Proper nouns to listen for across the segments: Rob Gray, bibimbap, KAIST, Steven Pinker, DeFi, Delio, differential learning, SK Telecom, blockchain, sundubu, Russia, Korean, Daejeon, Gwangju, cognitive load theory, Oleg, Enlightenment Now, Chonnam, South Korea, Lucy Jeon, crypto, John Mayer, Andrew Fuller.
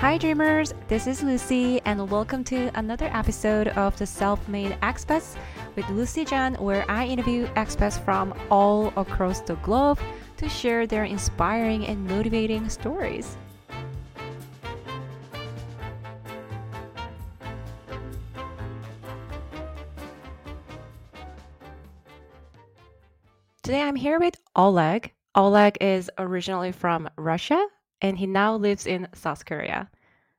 Hi Dreamers, this is Lucy and welcome to another episode of the Self-Made Expats with Lucy Jeon, where I interview expats from all across the globe to share their inspiring and motivating stories. Today I'm here with Oleg. Oleg is originally from Russia and he now lives in South Korea.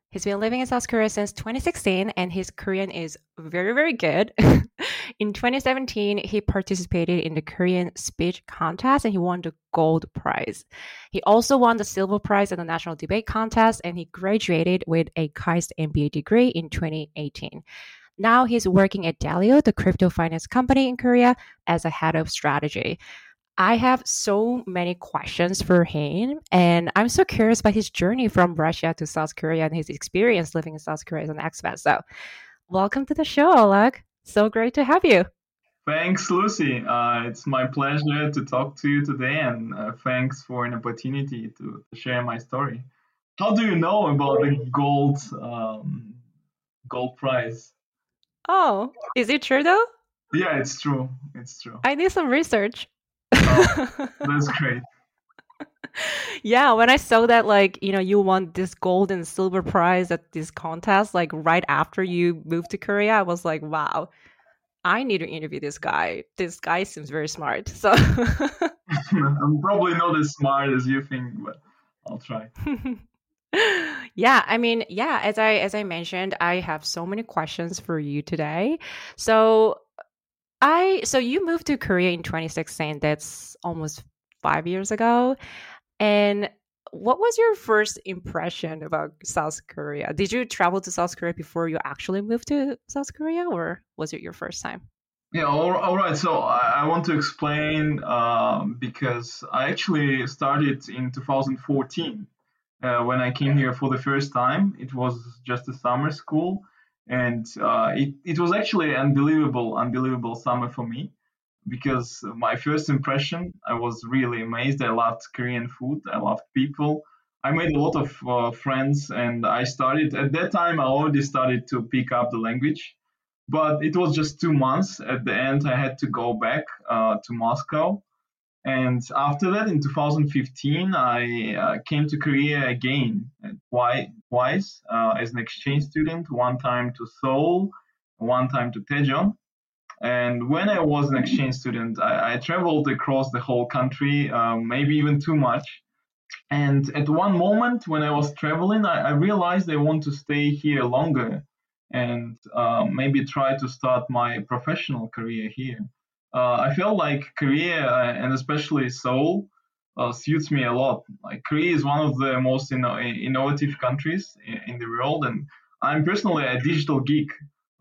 He's been living in South Korea since 2016 and his Korean is very, very good. In 2017, he participated in the Korean speech contest and he won the gold prize. He also won the silver prize in the national debate contest and he graduated with a KAIST MBA degree in 2018. Now he's working at Delio, the crypto finance company in Korea, as a head of strategy. I have so many questions for him, and I'm so curious about his journey from Russia to South Korea and his experience living in South Korea as an expat. So welcome to the show, Oleg. So great to have you. Thanks, Lucy. It's my pleasure to talk to you today, and thanks for an opportunity to share my story. How do you know about the gold prize? Oh, is it true though? Yeah, it's true. It's true. I did some research. Oh, that's great. Yeah, when I saw that, you won this gold and silver prize at this contest, right after you moved to Korea, I was like, wow, I need to interview this guy. This guy seems very smart. So I'm probably not as smart as you think, but I'll try. As I mentioned, I have so many questions for you today. So you moved to Korea in 2016. That's almost 5 years ago. And what was your first impression about South Korea? Did you travel to South Korea before you actually moved to South Korea, or was it your first time? Yeah, all right. So I want to explain because I actually started in 2014. When I came here for the first time, it was just a summer school, and it was actually unbelievable summer for me, because my first impression, I was really amazed. I loved Korean food. I loved people. I made a lot of friends, and I already started to pick up the language, but it was just 2 months. At the end, I had to go back to Moscow. And after that, in 2015, I came to Korea again, twice, as an exchange student, one time to Seoul, one time to Daejeon. And when I was an exchange student, I traveled across the whole country, maybe even too much. And at one moment when I was traveling, I realized I want to stay here longer and maybe try to start my professional career here. I felt like Korea, and especially Seoul, suits me a lot. Like, Korea is one of the most innovative countries in the world, and I'm personally a digital geek.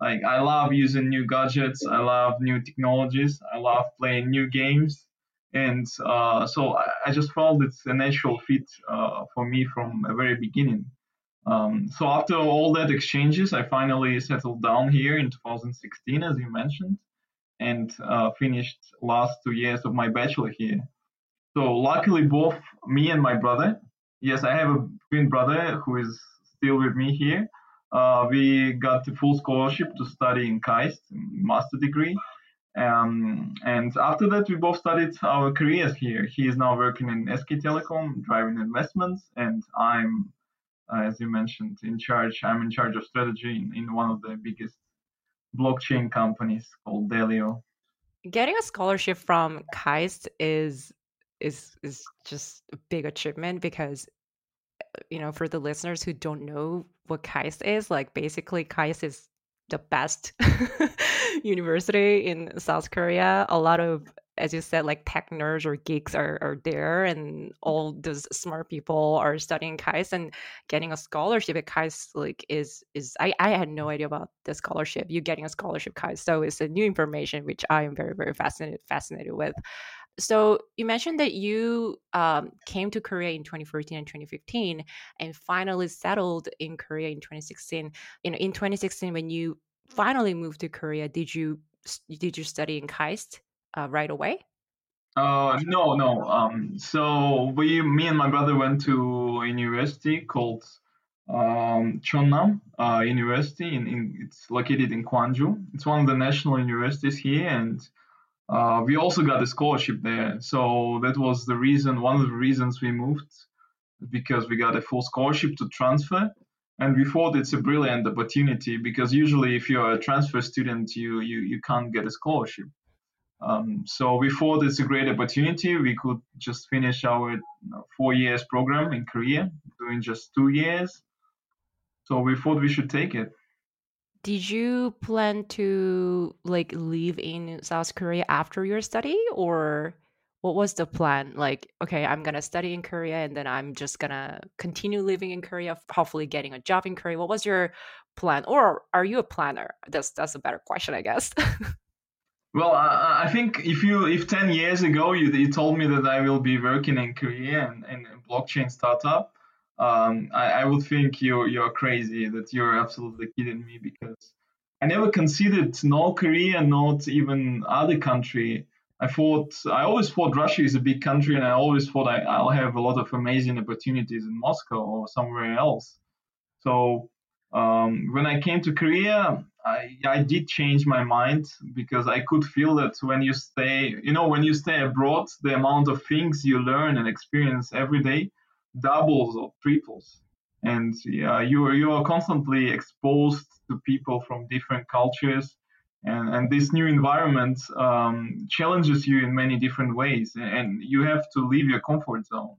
Like, I love using new gadgets, I love new technologies, I love playing new games, and so I just felt it's a natural fit for me from the very beginning. So after all that exchanges, I finally settled down here in 2016, as you mentioned, and finished last 2 years of my bachelor here. So luckily, both me and my brother, yes, I have a twin brother who is still with me here, we got the full scholarship to study in KAIST, master degree. And after that, we both started our careers here. He is now working in SK Telecom, driving investments, and I'm, as you mentioned, in charge of strategy in one of the biggest blockchain companies called Delio. Getting a scholarship from KAIST is just a big achievement, because for the listeners who don't know what KAIST is, basically KAIST is the best university in South Korea. A lot of, as you said, tech nerds or geeks are there, and all those smart people are studying KAIST, and getting a scholarship at KAIST is I had no idea about the scholarship. You getting a scholarship KAIST, so it's a new information which I am very, very fascinated with. So you mentioned that you came to Korea in 2014 and 2015, and finally settled in Korea in 2016. In 2016, when you finally moved to Korea, did you study in KAIST? Right away? No. So me and my brother went to a university called Chonnam University. It's located in Gwangju. It's one of the national universities here, and we also got a scholarship there. So that was the reason, one of the reasons we moved, because we got a full scholarship to transfer. And we thought it's a brilliant opportunity, because usually if you're a transfer student, you can't get a scholarship. So we thought it's a great opportunity. We could just finish our 4 years program in Korea, doing just 2 years. So we thought we should take it. Did you plan to live in South Korea after your study, or what was the plan? Okay, I'm going to study in Korea and then I'm just going to continue living in Korea, hopefully getting a job in Korea. What was your plan? Or are you a planner? That's a better question, I guess. Well, I think if 10 years ago you told me that I will be working in Korea and a blockchain startup, I would think you're crazy, that you're absolutely kidding me, because I never considered Korea, not even other country. I always thought Russia is a big country, and I always thought I'll have a lot of amazing opportunities in Moscow or somewhere else. So when I came to Korea, I did change my mind, because I could feel that when you stay abroad, the amount of things you learn and experience every day doubles or triples. And you are constantly exposed to people from different cultures. And this new environment challenges you in many different ways, and you have to leave your comfort zone.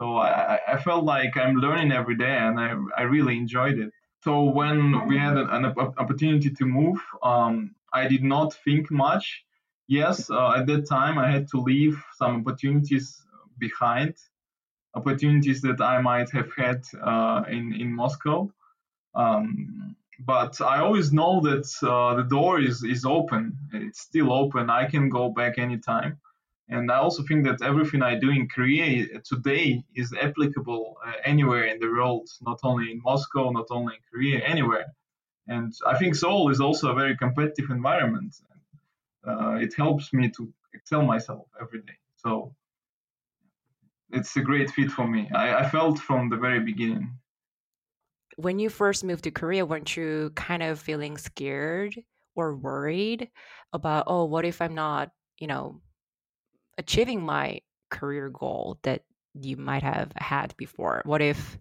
So I felt like I'm learning every day, and I really enjoyed it. So when we had an opportunity to move, I did not think much. Yes, at that time I had to leave some opportunities behind, opportunities that I might have had in Moscow. But I always know that the door is open. It's still open. I can go back anytime. And I also think that everything I do in Korea today is applicable anywhere in the world, not only in Moscow, not only in Korea, anywhere. And I think Seoul is also a very competitive environment. It helps me to excel myself every day. So it's a great fit for me. I felt from the very beginning. When you first moved to Korea, weren't you kind of feeling scared or worried about, what if I'm not, achieving my career goal that you might have had before? What if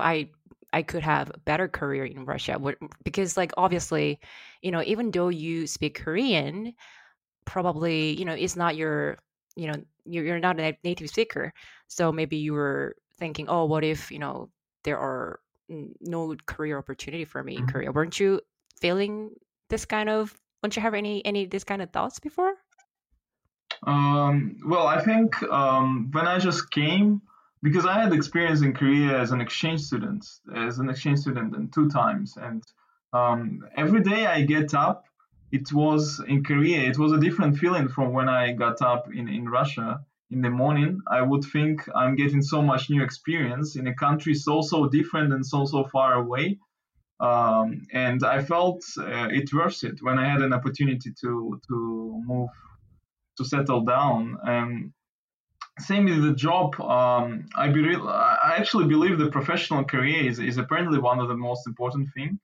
I could have a better career in Russia? Because obviously, even though you speak Korean, probably, it's not you're not a native speaker. So maybe you were thinking, what if, there are no career opportunity for me in Korea. Weren't you feeling this kind of? Don't you have any this kind of thoughts before? Well, I think when I just came, because I had experience in Korea as an exchange student, and 2 times. And every day I get up, it was in Korea. It was a different feeling from when I got up in Russia. In the morning, I would think I'm getting so much new experience in a country so different and so far away. And I felt it worth it when I had an opportunity to move, to settle down. Same with the job. I actually believe the professional career is apparently one of the most important things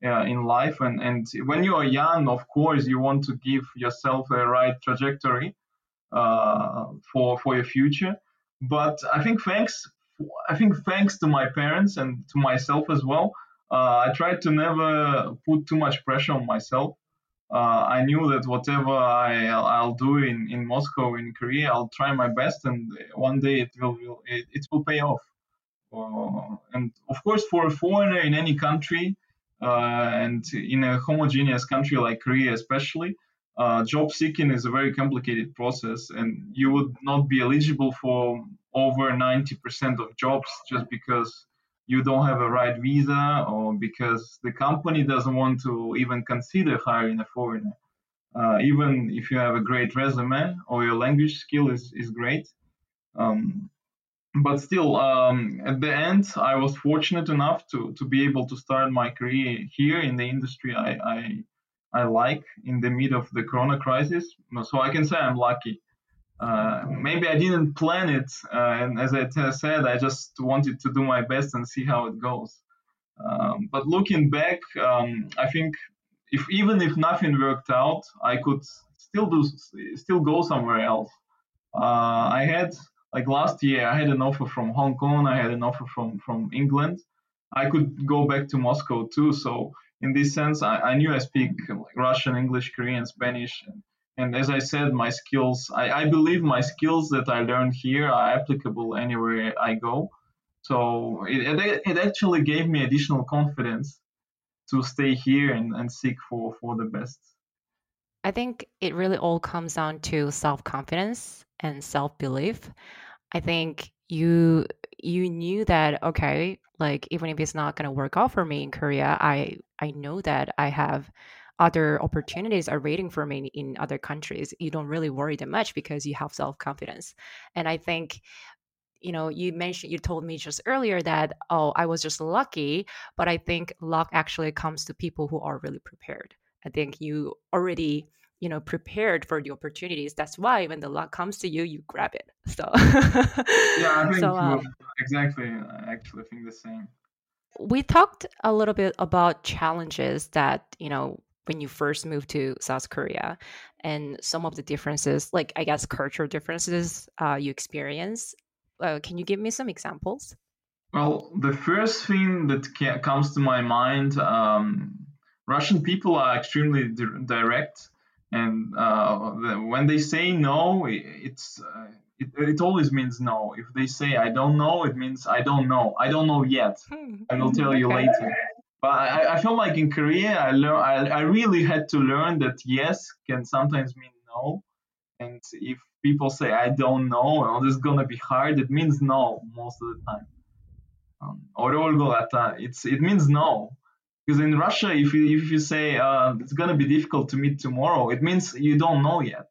in life. And when you are young, of course, you want to give yourself a right trajectory for your future. But I think thanks to my parents and to myself as well, I tried to never put too much pressure on myself. I knew that whatever I'll do in Moscow, in Korea, I'll try my best, and one day it will pay off. And of course, for a foreigner in any country, and in a homogeneous country like Korea especially, job seeking is a very complicated process, and you would not be eligible for over 90% of jobs just because you don't have a right visa, or because the company doesn't want to even consider hiring a foreigner. Even if you have a great resume or your language skill is great. But still, at the end, I was fortunate enough to be able to start my career here in the industry I like in the mid of the corona crisis. So I can say I'm lucky. Maybe I didn't plan it, and as I said, I just wanted to do my best and see how it goes. But looking back, I think if nothing worked out, I could still go somewhere else. I had, like last year, I had an offer from Hong Kong, I had an offer from England. I could go back to Moscow too. So in this sense, I knew I speak like Russian, English, Korean, Spanish. And as I said, my skills, I believe my skills that I learned here are applicable anywhere I go. So it actually gave me additional confidence to stay here and seek for the best. I think it really all comes down to self-confidence and self-belief. I think you knew that, okay, like even if it's not going to work out for me in Korea, I know that I have other opportunities are waiting for me in other countries. You don't really worry that much because you have self-confidence. And I think, you know, you told me just earlier that, oh, I was just lucky, but I think luck actually comes to people who are really prepared. I think you already, you know, prepared for the opportunities. That's why when the luck comes to you, you grab it. So yeah, I think exactly. I actually think the same. We talked a little bit about challenges that, you know, when you first moved to South Korea and some of the differences, like I guess cultural differences you experience. Can you give me some examples? Well, the first thing that comes to my mind, Russian people are extremely direct. And when they say no, it always means no. If they say I don't know, it means I don't know yet. I will tell you later. But I feel like in Korea, I really had to learn that yes can sometimes mean no. And if people say I don't know, or this is gonna be hard, it means no most of the time. It means no. Because in Russia, if you say it's gonna be difficult to meet tomorrow, it means you don't know yet.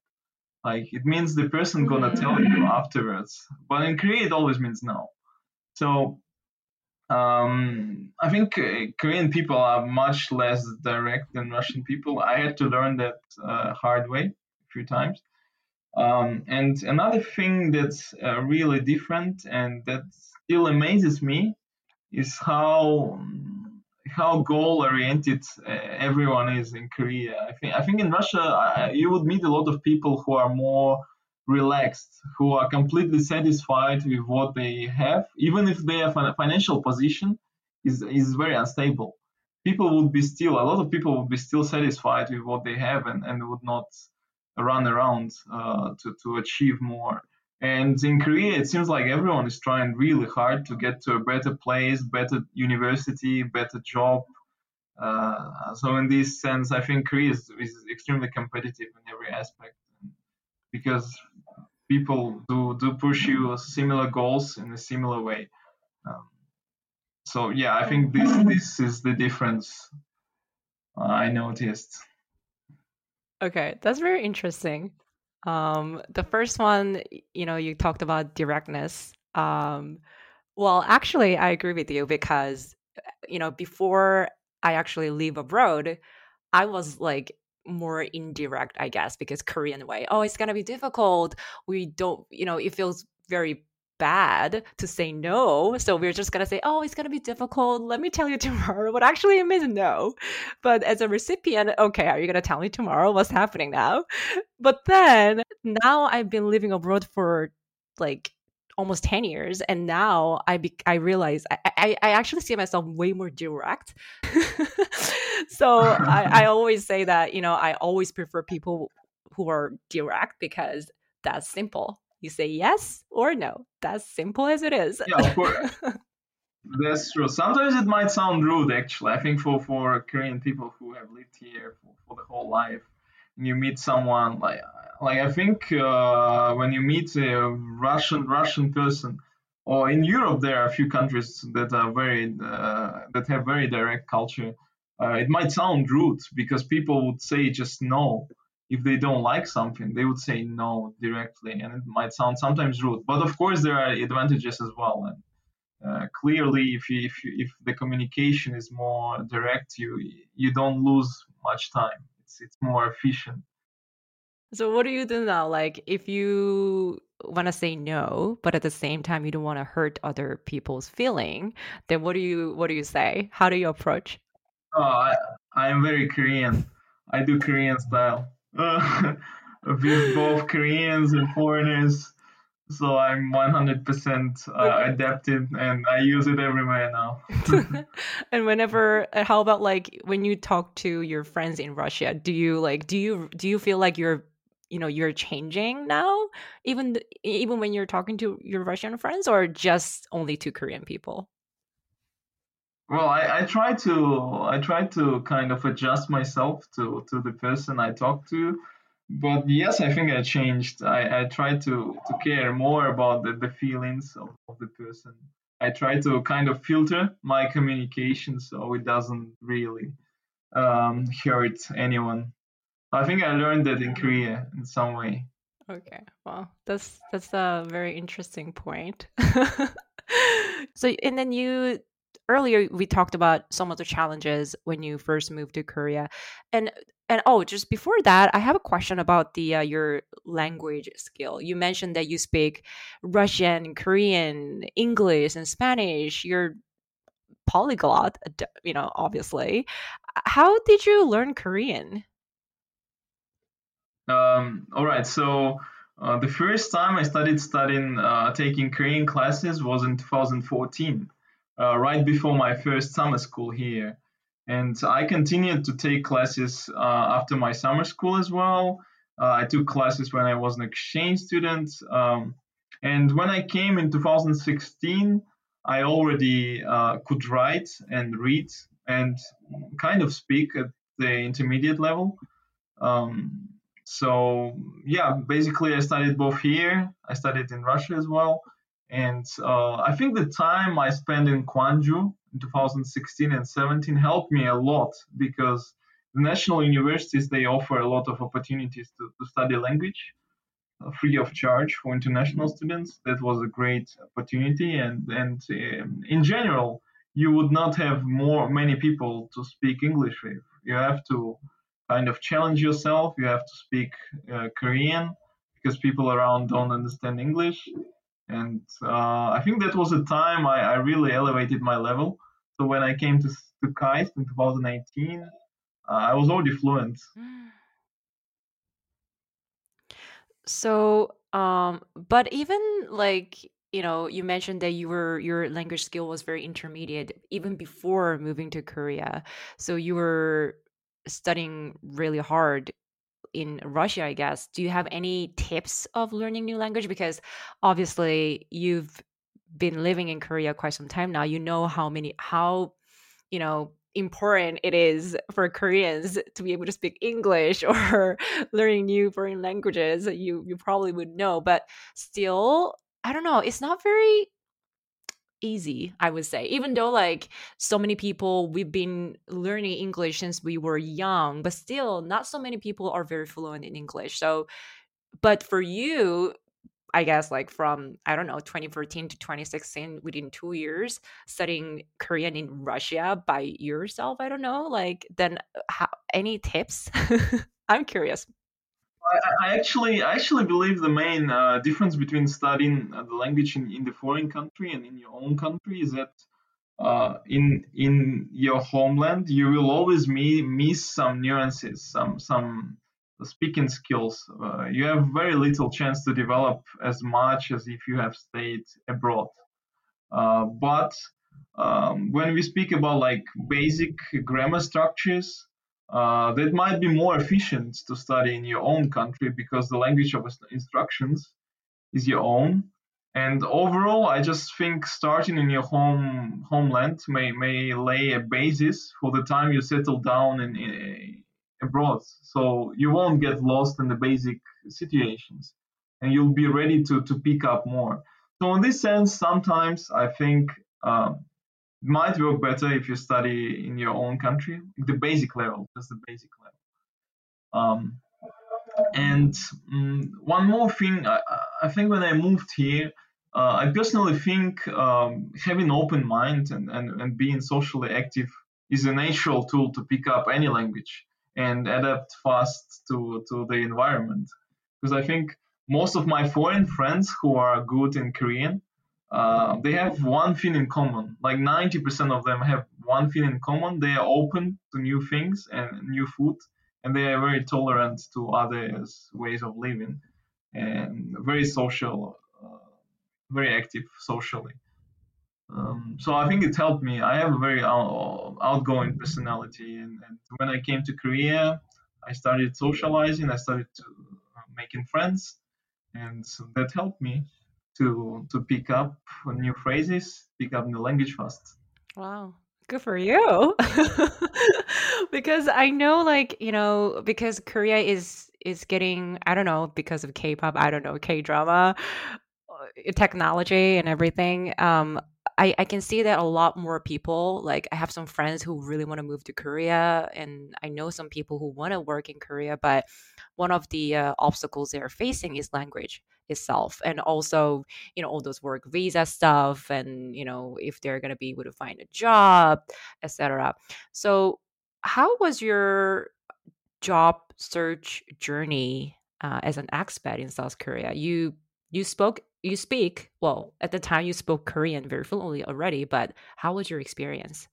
Like it means the person gonna tell you afterwards. But in Korea, it always means no. So I think Korean people are much less direct than Russian people. I had to learn that hard way a few times. And another thing that's really different and that still amazes me is how goal-oriented everyone is in Korea. I think in Russia, you would meet a lot of people who are more relaxed, who are completely satisfied with what they have, even if their financial position is very unstable. A lot of people would be still satisfied with what they have and would not run around to achieve more. And in Korea, it seems like everyone is trying really hard to get to a better place, better university, better job. So in this sense, I think Korea is extremely competitive in every aspect because people do pursue similar goals in a similar way. So yeah, I think this is the difference I noticed. Okay, that's very interesting. The first one, you know, you talked about directness. Well, actually, I agree with you because, you know, before I actually live abroad, I was like more indirect, I guess, because Korean way. Oh, it's going to be difficult. We don't, you know, it feels very bad to say no. So we're just going to say, oh, it's going to be difficult. Let me tell you tomorrow. But actually it means no. But as a recipient, okay, are you going to tell me tomorrow what's happening now? But then now I've been living abroad for like almost 10 years. And now I realize I actually see myself way more direct. So I always say that, you know, I always prefer people who are direct because that's simple. You say yes or no. That's simple as it is. Yeah, of course. That's true. Sometimes it might sound rude, actually. I think for Korean people who have lived here for the whole life, you meet someone like I think when you meet a Russian person, or in Europe there are a few countries that are that have very direct culture. It might sound rude because people would say just no. If they don't like something, they would say no directly, and it might sound sometimes rude. But of course, there are advantages as well. And clearly, if the communication is more direct, you don't lose much time. It's more efficient. So what do you do now? Like, if you want to say no, but at the same time you don't want to hurt other people's feeling, then what do you say? How do you approach? I am very Korean. I do Korean style. With both Koreans and foreigners. So I'm 100% adapted, and I use it everywhere now. And whenever, how about like when you talk to your friends in Russia, do you feel like you're changing now, even when you're talking to your Russian friends, or just only to Korean people? Well, I try to kind of adjust myself to the person I talk to. But yes, I think I changed. I try to care more about the feelings of the person. I try to kind of filter my communication so it doesn't really hurt anyone. I think I learned that in Korea in some way. Okay, well, that's a very interesting point. So, and then you... Earlier, we talked about some of the challenges when you first moved to Korea. And just before that, I have a question about your language skill. You mentioned that you speak Russian, Korean, English, and Spanish. You're polyglot, obviously. How did you learn Korean? All right. So the first time I started taking Korean classes was in 2014. Right before my first summer school here. And I continued to take classes after my summer school as well. I took classes when I was an exchange student. And when I came in 2016, I already could write and read and kind of speak at the intermediate level. Basically I studied both here. I studied in Russia as well. And I think the time I spent in Gwangju in 2016 and 17 helped me a lot, because the national universities, they offer a lot of opportunities to study language free of charge for international students. That was a great opportunity. And in general, you would not have many people to speak English with. You have to kind of challenge yourself. You have to speak Korean, because people around don't understand English. And I think that was the time I really elevated my level. So when I came to KAIST in 2018, I was already fluent. So, but even like, you mentioned that your language skill was very intermediate even before moving to Korea. So you were studying really hard in Russia, I guess. Do you have any tips of learning new language? Because obviously you've been living in Korea quite some time now. You know how important it is for Koreans to be able to speak English or learning new foreign languages. You probably would know, but still, I don't know. It's not very easy, I would say, even though like so many people, we've been learning English since we were young, but still not so many people are very fluent in English. So, but for you, I guess like from, 2014 to 2016, within 2 years, studying Korean in Russia by yourself, any tips? I'm curious. I actually believe the main difference between studying the language in the foreign country and in your own country is that in your homeland you will always miss some nuances, some speaking skills. You have very little chance to develop as much as if you have stayed abroad. But when we speak about like basic grammar structures, that might be more efficient to study in your own country, because the language of instructions is your own. And overall, I just think starting in your homeland may lay a basis for the time you settle down in abroad. So you won't get lost in the basic situations, and you'll be ready to pick up more. So in this sense, sometimes I think might work better if you study in your own country, the basic level. One more thing, I think when I moved here, I personally think having an open mind and being socially active is a natural tool to pick up any language. and adapt fast to the environment. Because I think most of my foreign friends who are good in Korean, they have one thing in common. Like 90% of them have one thing in common. They are open to new things and new food, and they are very tolerant to others' ways of living, and very social, very active socially. So I think it helped me. I have a very outgoing personality, and when I came to Korea, I started socializing. I started making friends, and so that helped me to pick up new phrases, pick up new language fast. Wow. Good for you. Because I know, like, you know, because Korea is getting, I don't know, because of K-pop, I don't know, K-drama, technology and everything. I can see that a lot more people, like I have some friends who really want to move to Korea, and I know some people who want to work in Korea, but one of the obstacles they're facing is language itself. And also, you know, all those work visa stuff and, you know, if they're going to be able to find a job, etc. So how was your job search journey as an expat in South Korea? At the time you spoke Korean very fluently already, but how was your experience?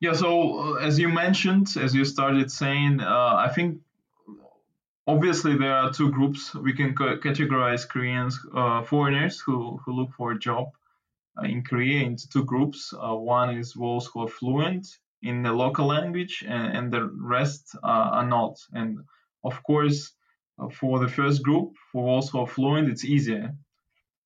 Yeah, so as you mentioned, as you started saying, I think obviously there are two groups. We can categorize Koreans, foreigners who look for a job in Korea into two groups. One is those who are fluent in the local language, and the rest are not. And of course, for the first group, for those who are fluent, it's easier.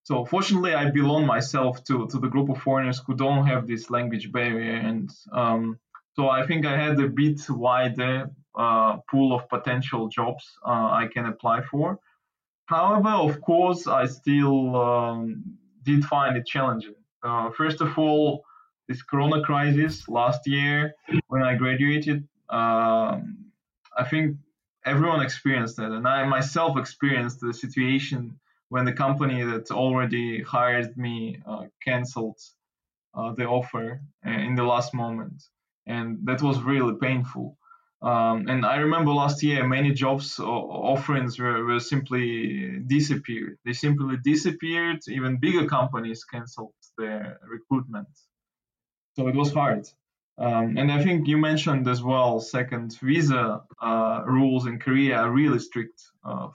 So fortunately, I belong myself to the group of foreigners who don't have this language barrier. And so I think I had a bit wider pool of potential jobs I can apply for. However, of course, I still did find it challenging. First of all, this corona crisis last year when I graduated, I think everyone experienced that, and I myself experienced the situation when the company that already hired me canceled the offer in the last moment, and that was really painful. And I remember last year many jobs offerings were simply disappeared. They simply disappeared. Even bigger companies canceled their recruitment. So it was hard. And I think you mentioned as well, second, visa rules in Korea are really strict.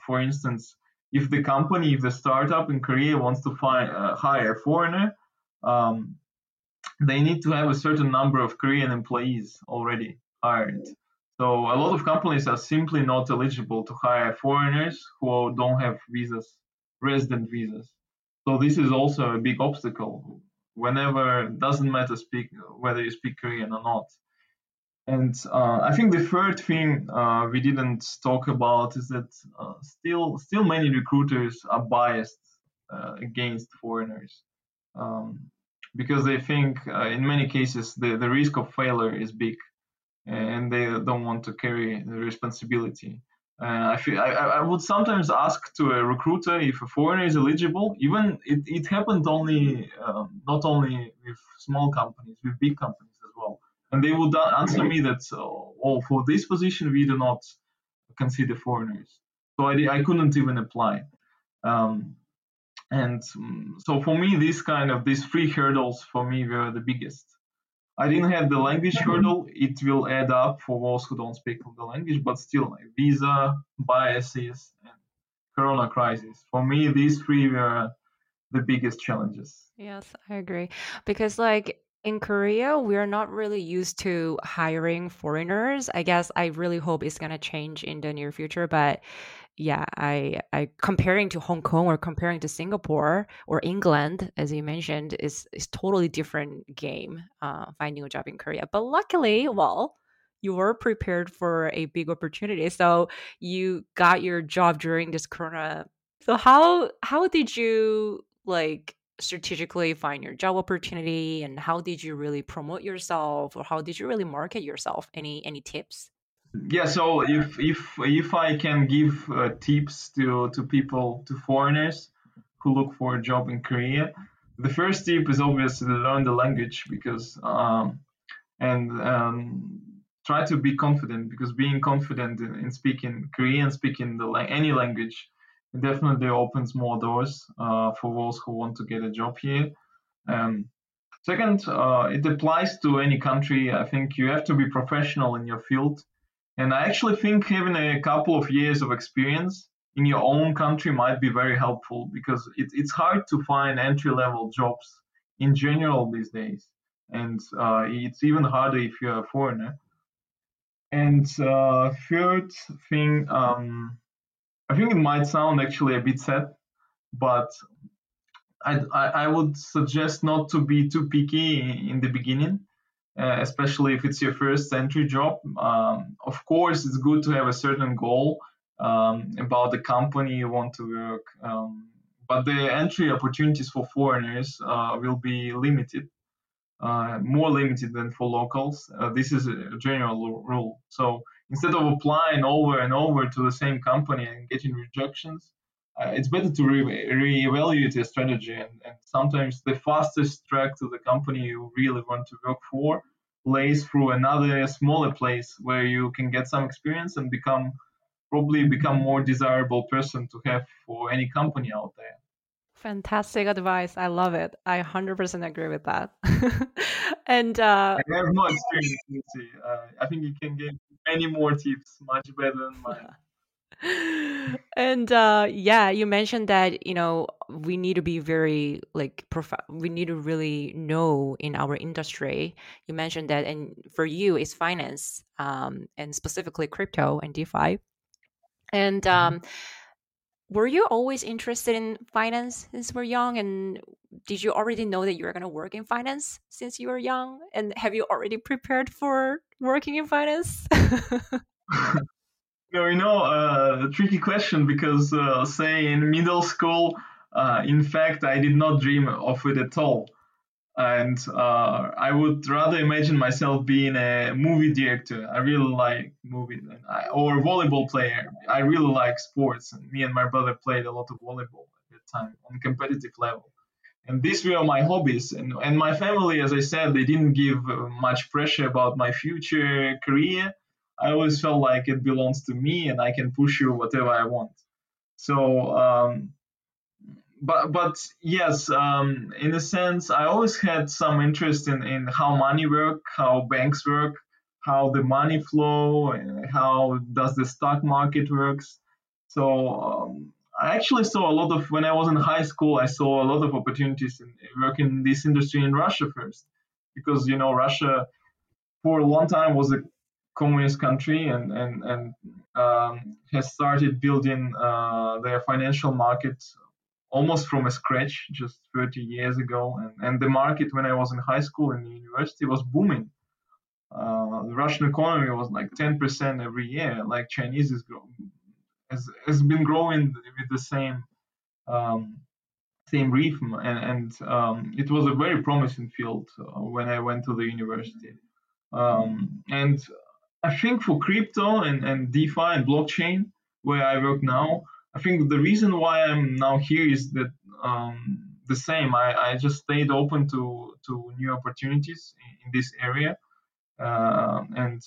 For instance, if the startup in Korea wants to hire a foreigner, they need to have a certain number of Korean employees already hired. So a lot of companies are simply not eligible to hire foreigners who don't have visas, resident visas. So this is also a big obstacle. Whenever, it doesn't matter whether you speak Korean or not. And I think the third thing we didn't talk about is that still many recruiters are biased against foreigners because they think in many cases the risk of failure is big, and they don't want to carry the responsibility. I would sometimes ask to a recruiter if a foreigner is eligible. Even it happened only not only with small companies, with big companies as well. And they would answer me that, for this position, we do not consider foreigners. So I couldn't even apply. So for me, these three hurdles for me were the biggest. I didn't have the language hurdle. It will add up for those who don't speak the language, but still, visa, biases, and corona crisis. For me, these three were the biggest challenges. Yes, I agree. Because in Korea, we're not really used to hiring foreigners. I guess I really hope it's going to change in the near future. But yeah, I comparing to Hong Kong or comparing to Singapore or England, as you mentioned, is totally different game finding a job in Korea. But luckily, you were prepared for a big opportunity. So you got your job during this corona. So how did you strategically find your job opportunity, and how did you really promote yourself, or how did you really market yourself? Any tips? Yeah, so if I can give tips to foreigners who look for a job in Korea, the first tip is obviously to learn the language, because try to be confident, because being confident in speaking Korean, speaking any language, it definitely opens more doors for those who want to get a job here. Second, it applies to any country. I think you have to be professional in your field. And I actually think having a couple of years of experience in your own country might be very helpful, because it's hard to find entry-level jobs in general these days. And it's even harder if you're a foreigner. And third thing, I think it might sound actually a bit sad, but I would suggest not to be too picky in the beginning, especially if it's your first entry job. Of course, it's good to have a certain goal about the company you want to work, but the entry opportunities for foreigners will be limited, more limited than for locals. This is a general rule. So instead of applying over and over to the same company and getting rejections, it's better to reevaluate your strategy. And sometimes the fastest track to the company you really want to work for lays through another smaller place where you can get some experience and become more desirable person to have for any company out there. Fantastic advice. I love it. I 100% agree with that. And I have no experience, Lucy. I think you can get many more tips, much better than mine. And you mentioned that, we need to be very we need to really know in our industry. You mentioned that, and for you, it's finance, and specifically crypto and DeFi. And were you always interested in finance since you were young? And did you already know that you were going to work in finance since you were young? And have you already prepared for working in finance? A tricky question, because say in middle school, in fact, I did not dream of it at all. And I would rather imagine myself being a movie director. I really like movies, or volleyball player. I really like sports. And me and my brother played a lot of volleyball at that time on competitive level. And these were my hobbies. And my family, as I said, they didn't give much pressure about my future career. I always felt like it belongs to me and I can push you whatever I want. So, but yes, in a sense, I always had some interest in how money work, how banks work, how the money flow, and how does the stock market works. So I actually saw a lot of, when I was in high school, I saw a lot of opportunities in working in this industry in Russia first, because, Russia for a long time was a communist country and has started building their financial market almost from a scratch just 30 years ago. And the market, when I was in high school and university, was booming. The Russian economy was like 10% every year, like Chinese has been growing with the same rhythm. And it was a very promising field when I went to the university. And I think for crypto and DeFi and blockchain, where I work now, I think the reason why I'm now here is that the same. I just stayed open to new opportunities in this area. And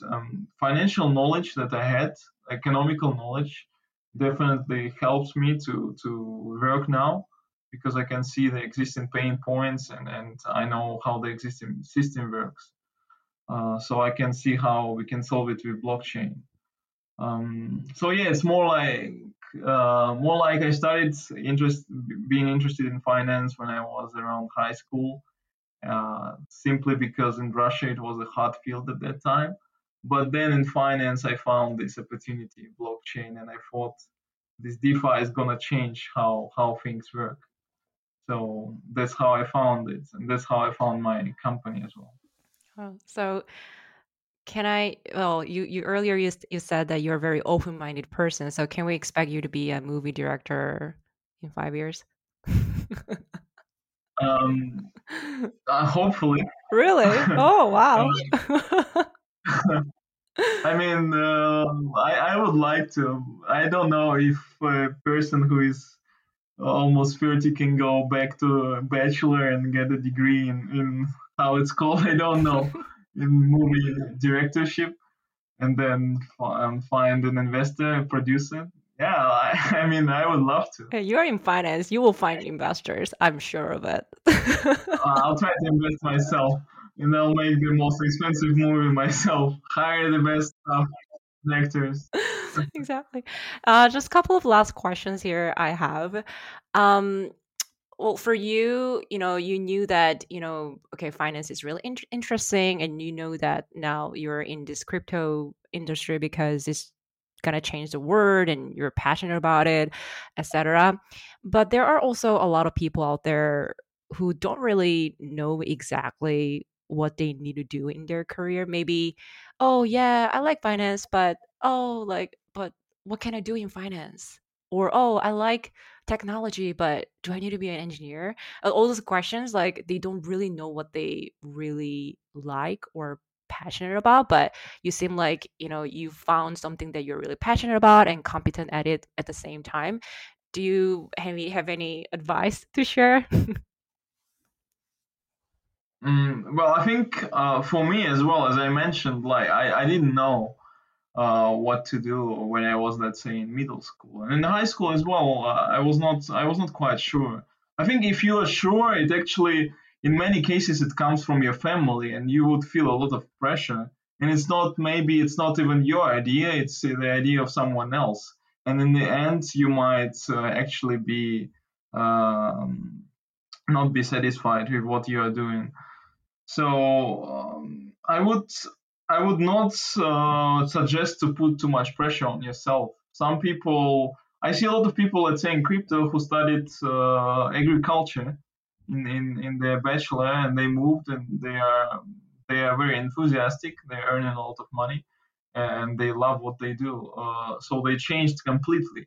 financial knowledge that I had, economical knowledge, definitely helps me to work now, because I can see the existing pain points and I know how the existing system works. So I can see how we can solve it with blockchain. It's more like I started being interested in finance when I was around high school, simply because in Russia it was a hot field at that time. But then in finance I found this opportunity in blockchain, and I thought this DeFi is gonna change how things work. So that's how I found it, and that's how I found my company as well. So you said that you're a very open-minded person. So can we expect you to be a movie director in 5 years? Hopefully. Really? Oh, wow. I mean, I would like to. I don't know if a person who is almost 30 can go back to a bachelor and get a degree in how it's called, I don't know, in movie directorship. and then find an investor, producer. Yeah, I mean, I would love to. You're in finance. You will find investors. I'm sure of it. I'll try to invest myself, and I'll make the most expensive movie myself. Hire the best actors. Exactly. Just a couple of last questions here I have. Well, for you, you knew that, okay, finance is really interesting, and you know that now you're in this crypto industry because it's going to change the world and you're passionate about it, etc. But there are also a lot of people out there who don't really know exactly what they need to do in their career. Maybe, oh yeah, I like finance, but what can I do in finance? Or, oh, I like technology, but do I need to be an engineer? All those questions, they don't really know what they really like or passionate about, but you seem like you found something that you're really passionate about and competent at it at the same time. Do you have any advice to share? Well, I think for me as well, as I mentioned, I didn't know what to do when I was, let's say, in middle school and in high school as well. I was not quite sure. I think if you are sure, it actually, in many cases, it comes from your family, and you would feel a lot of pressure. And it's not even your idea; it's the idea of someone else. And in the end, you might actually be not be satisfied with what you are doing. So I would not suggest to put too much pressure on yourself. Some people, I see a lot of people, let's say, in crypto who studied agriculture in their bachelor, and they moved, and they are very enthusiastic. They're earning a lot of money, and they love what they do. So they changed completely,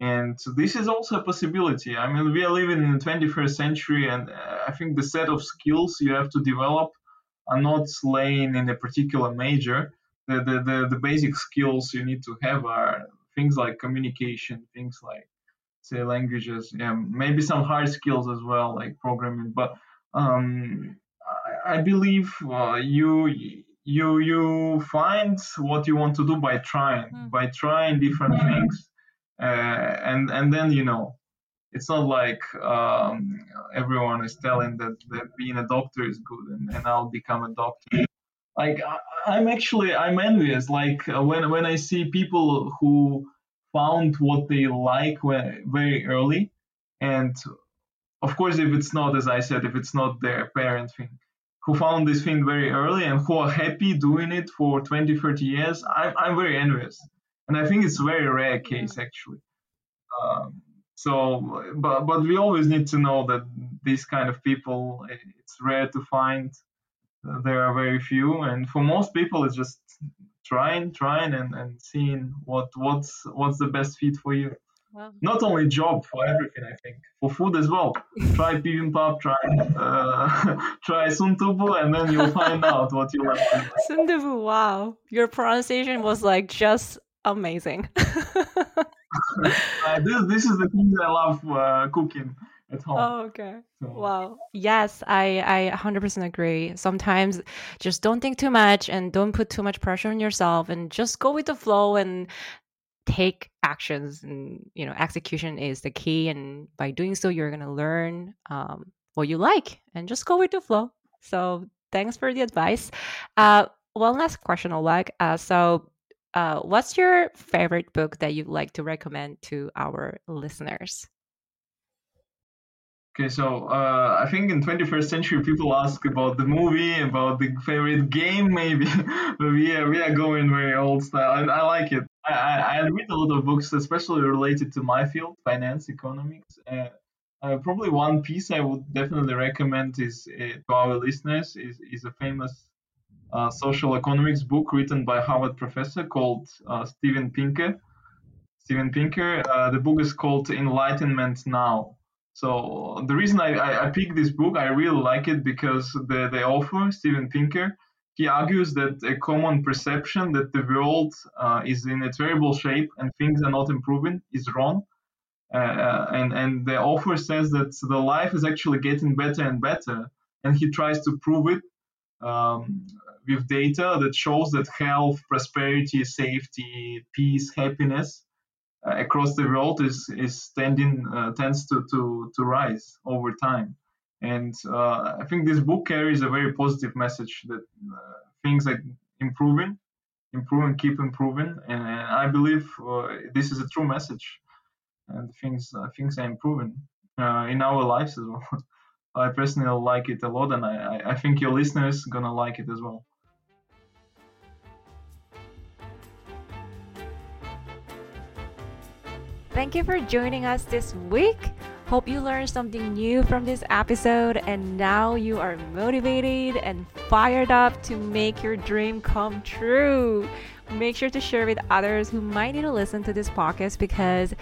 and this is also a possibility. I mean, we are living in the 21st century, and I think the set of skills you have to develop are not laying in a particular major. The basic skills you need to have are things like communication, things like, say, languages, maybe some hard skills as well, like programming. But I believe you find what you want to do by trying, different things, and then it's not like everyone is telling that being a doctor is good and I'll become a doctor. Like I'm envious. Like when I see people who found what they like very early, and of course, if it's not, as I said, if it's not their parent thing, who found this thing very early and who are happy doing it for 20, 30 years, I'm very envious. And I think it's a very rare case, actually. But we always need to know that these kind of people, it's rare to find. There are very few, and for most people, it's just trying and seeing what's the best fit for you. Wow. Not only job, for everything, I think, for food as well. Try bibimbap, try sundubu, and then you'll find out what you like. Sundubu, wow, your pronunciation was just amazing. This is the thing that I love cooking at home. Oh, okay. So. Wow. Yes, I 100% agree. Sometimes just don't think too much and don't put too much pressure on yourself, and just go with the flow and take actions. And execution is the key. And by doing so, you're gonna learn what you like, and just go with the flow. So thanks for the advice. One last question, Oleg. What's your favorite book that you'd like to recommend to our listeners? Okay, so I think in 21st century, people ask about the movie, about the favorite game, maybe. But we are going very old style, and I like it. I read a lot of books, especially related to my field, finance, economics. Probably one piece I would definitely recommend is to our listeners is a famous social economics book written by Harvard professor called Steven Pinker. The book is called Enlightenment Now. So the reason I picked this book, I really like it because the author, Steven Pinker, he argues that a common perception that the world is in a terrible shape and things are not improving is wrong. And the author says that the life is actually getting better and better, and he tries to prove it with data that shows that health, prosperity, safety, peace, happiness across the world tends to rise over time. And I think this book carries a very positive message that things are keep improving. And I believe this is a true message. And things are improving in our lives as well. I personally like it a lot, and I think your listeners gonna like it as well. Thank you for joining us this week. Hope you learned something new from this episode, and now you are motivated and fired up to make your dream come true. Make sure to share with others who might need to listen to this podcast, because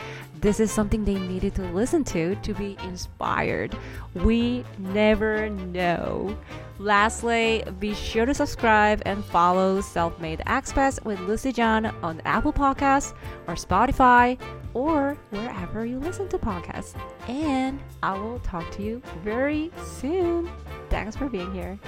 this is something they needed to listen to be inspired. We never know. Lastly, be sure to subscribe and follow Self-Made Expats with Lucy Jeon on Apple Podcasts or Spotify, or wherever you listen to podcasts. And I will talk to you very soon. Thanks for being here.